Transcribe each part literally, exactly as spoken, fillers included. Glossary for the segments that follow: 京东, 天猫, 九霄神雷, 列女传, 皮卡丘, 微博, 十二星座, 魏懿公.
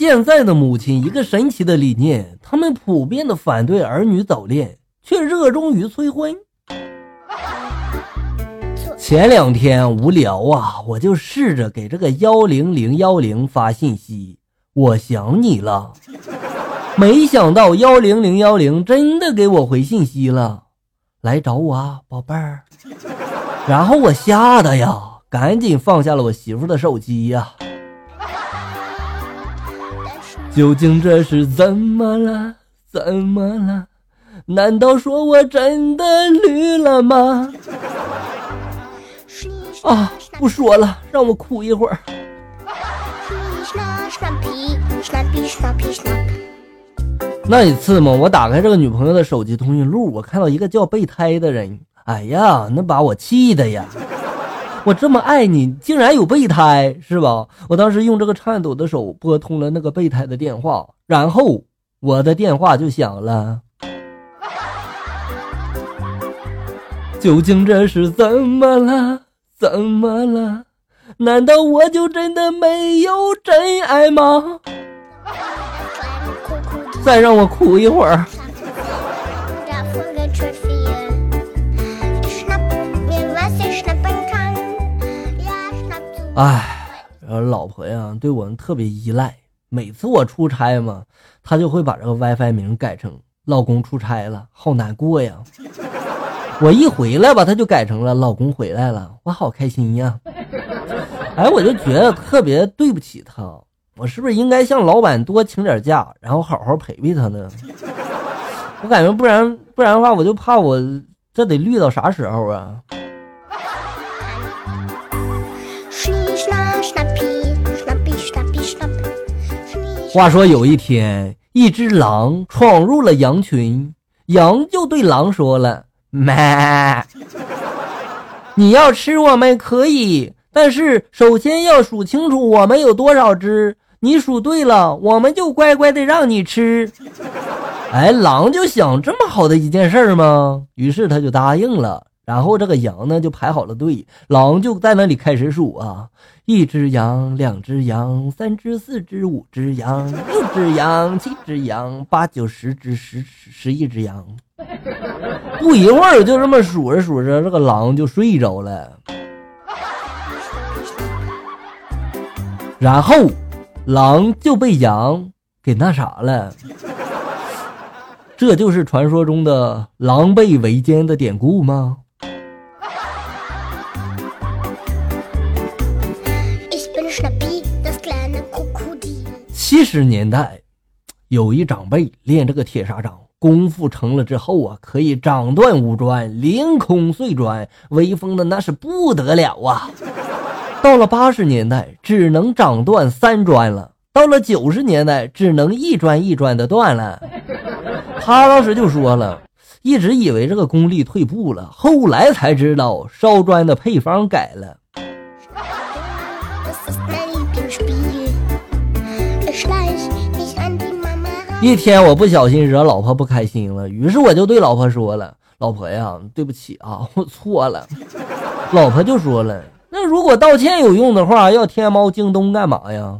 现在的母亲一个神奇的理念，他们普遍的反对儿女早恋，却热衷于催婚。前两天无聊啊，我就试着给这个一零零一零发信息，我想你了。没想到一零零一零真的给我回信息了，来找我啊宝贝儿。然后我吓得呀赶紧放下了我媳妇的手机呀。究竟这是怎么了？怎么了？难道说我真的绿了吗？啊，不说了，让我哭一会儿。那一次嘛，我打开这个女朋友的手机通讯录，我看到一个叫备胎的人，哎呀，那把我气的呀！我这么爱你竟然有备胎，是吧？我当时用这个颤抖的手拨通了那个备胎的电话，然后我的电话就响了。究竟这是怎么了？怎么了？难道我就真的没有真爱吗？再让我哭一会儿。哎，老婆呀对我特别依赖，每次我出差嘛，她就会把这个 WiFi 名改成老公出差了，好难过呀。我一回来吧，她就改成了老公回来了，我好开心呀。哎，我就觉得特别对不起她，我是不是应该向老板多请点假，然后好好陪陪她呢？我感觉不然不然的话，我就怕我这得绿到啥时候啊。话说有一天，一只狼闯入了羊群，羊就对狼说了：“妈，你要吃我们可以，但是首先要数清楚我们有多少只，你数对了，我们就乖乖的让你吃。”哎，狼就想这么好的一件事吗？于是他就答应了。然后这个羊呢就排好了队，狼就在那里开始数啊，一只羊，两只羊，三只，四只，五只羊，六只羊，七只羊，八九十只，十十一只羊。不一会儿就这么数着数着，这个狼就睡着了。然后狼就被羊给那啥了。这就是传说中的狼狈为奸的典故吗？七十年代有一长辈练这个铁砂掌，功夫成了之后啊，可以掌断五砖，凌空碎砖，威风的那是不得了啊。到了八十年代只能掌断三砖了，到了九十年代只能一砖一砖的断了。他当时就说了，一直以为这个功力退步了，后来才知道烧砖的配方改了。一天我不小心惹老婆不开心了，于是我就对老婆说了：“老婆呀，对不起啊，我错了。”老婆就说了：“那如果道歉有用的话，要天猫京东干嘛呀？”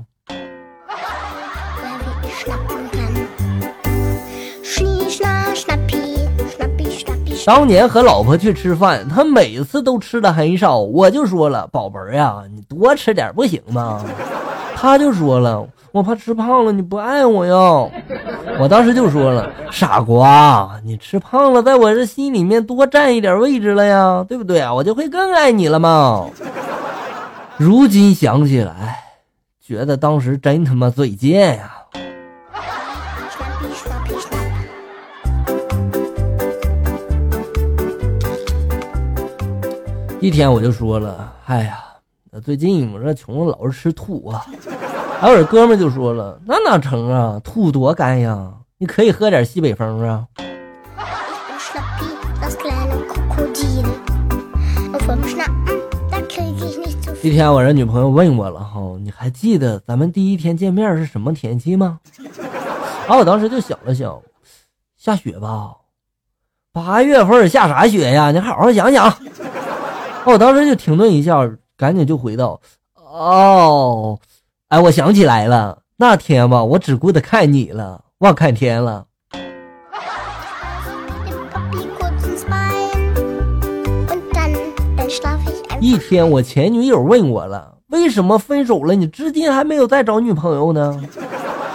当年和老婆去吃饭，她每次都吃的很少，我就说了：“宝贝儿呀，你多吃点不行吗？”他就说了：“我怕吃胖了你不爱我哟。”我当时就说了：“傻瓜，你吃胖了在我这心里面多占一点位置了呀，对不对啊？我就会更爱你了嘛。”如今想起来觉得当时真他妈嘴贱呀。一天我就说了：“哎呀，最近我这穷老是吃土啊。”还有哥们就说了：“那哪成啊，土多干呀，你可以喝点西北风啊。”一天我这女朋友问我了：“哈，你还记得咱们第一天见面是什么天气吗？”啊，我当时就想了想，下雪吧，八月份下啥雪呀？你好好想想。啊，我当时就停顿一下，赶紧就回到哦，哎，我想起来了，那天吧，我只顾得看你了，忘看天了。一天我前女友问我了，为什么分手了你至今还没有再找女朋友呢？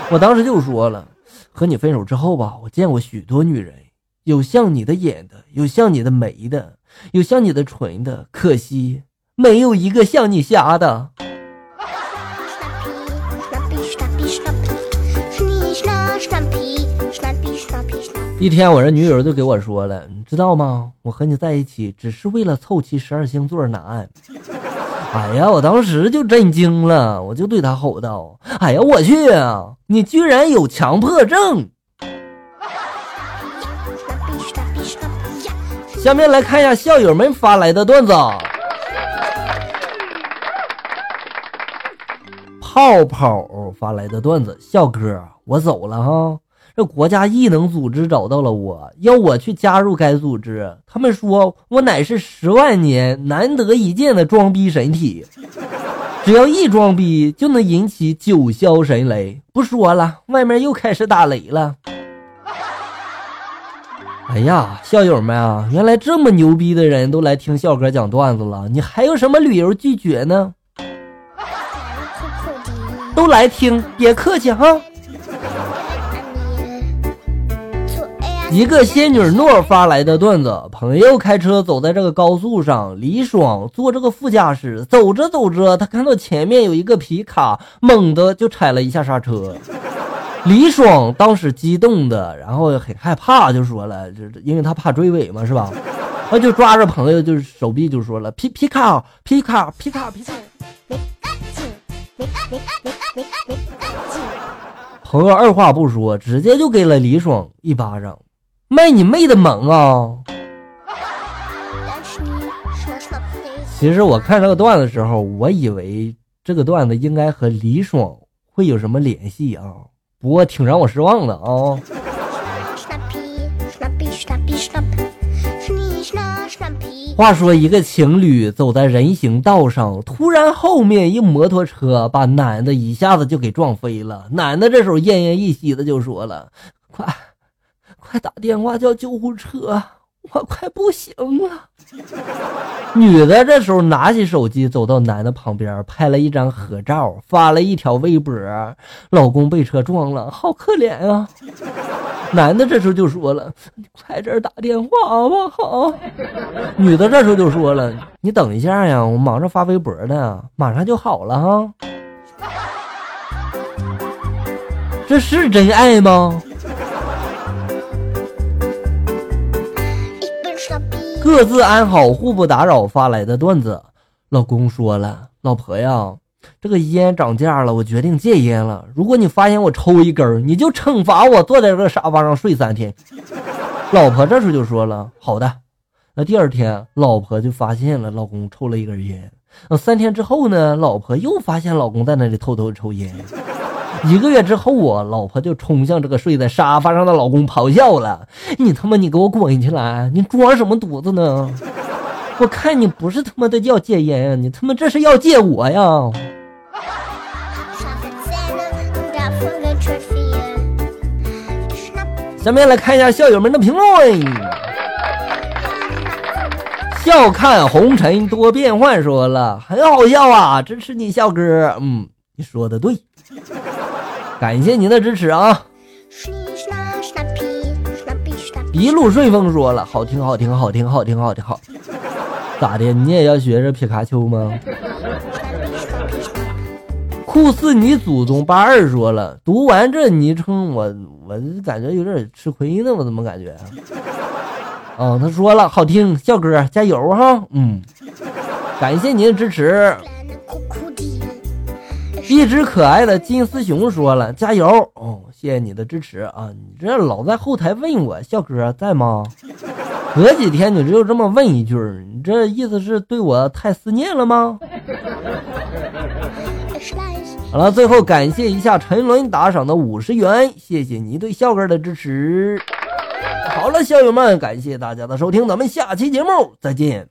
我当时就说了，和你分手之后吧，我见过许多女人，有像你的眼的，有像你的眉的，有像你的唇的，可惜没有一个像你瞎的。一天我这女友就给我说了，你知道吗，我和你在一起只是为了凑齐十二星座答案。哎呀，我当时就震惊了，我就对他吼道，哎呀我去啊，你居然有强迫症。下面来看一下校友们发来的段子。泡泡发来的段子，笑哥我走了哈，这国家异能组织找到了我，要我去加入该组织，他们说我乃是十万年难得一见的装逼神体，只要一装逼就能引起九霄神雷。不说了，外面又开始打雷了。哎呀，校友们啊，原来这么牛逼的人都来听校哥讲段子了，你还有什么理由拒绝呢？都来听，别客气哈。一个仙女诺发来的段子，朋友开车走在这个高速上，李爽坐这个副驾驶，走着走着他看到前面有一个皮卡，猛的就踩了一下刹车。李爽当时激动的然后很害怕，就说了，因为他怕追尾嘛，是吧，他就抓着朋友就是手臂就说了，皮皮卡皮卡皮卡皮卡。朋友二话不说直接就给了李爽一巴掌，卖你妹的猛啊！其实我看这个段子的时候，我以为这个段子应该和李爽会有什么联系啊，不过挺让我失望的啊。话说一个情侣走在人行道上，突然后面一摩托车把男的一下子就给撞飞了，男的这时候奄奄一息的就说了，快快打电话叫救护车，我快不行了。女的这时候拿起手机走到男的旁边，拍了一张合照，发了一条微博，老公被车撞了，好可怜啊。男的这时候就说了，你快点打电话吧。好，女的这时候就说了，你等一下呀，我马上发微博呢，马上就好了哈。这是真爱吗？各自安好互不打扰发来的段子，老公说了，老婆呀，这个烟涨价了，我决定戒烟了，如果你发现我抽一根，你就惩罚我坐在这个沙发上睡三天。老婆这时候就说了，好的。那第二天老婆就发现了老公抽了一根烟，那三天之后呢，老婆又发现老公在那里偷偷抽烟。一个月之后啊，老婆就冲向这个睡在沙发上的老公咆哮了，你他妈你给我滚起来，你装什么犊子呢，我看你不是他妈的要戒烟呀，你他妈这是要戒我呀。下面来看一下校友们的评论。笑看红尘多变幻说了，很好笑啊，支持你笑哥。嗯，你说的对，感谢您的支持啊！一路顺风说了，好听，好听，好听，好听，好听，好。咋的？你也要学着皮卡丘吗？酷似你祖宗八二说了，读完这昵称，我我感觉有点吃亏呢，我怎么感觉啊？哦，他说了，好听，笑哥加油哈！嗯，感谢您的支持。一只可爱的金丝熊说了，加油哦！谢谢你的支持啊！你这老在后台问我笑哥在吗？隔几天你就这么问一句，你这意思是对我太思念了吗？好了，最后感谢一下陈伦打赏的五十元，谢谢你对笑哥的支持。好了，校友们，感谢大家的收听，咱们下期节目再见。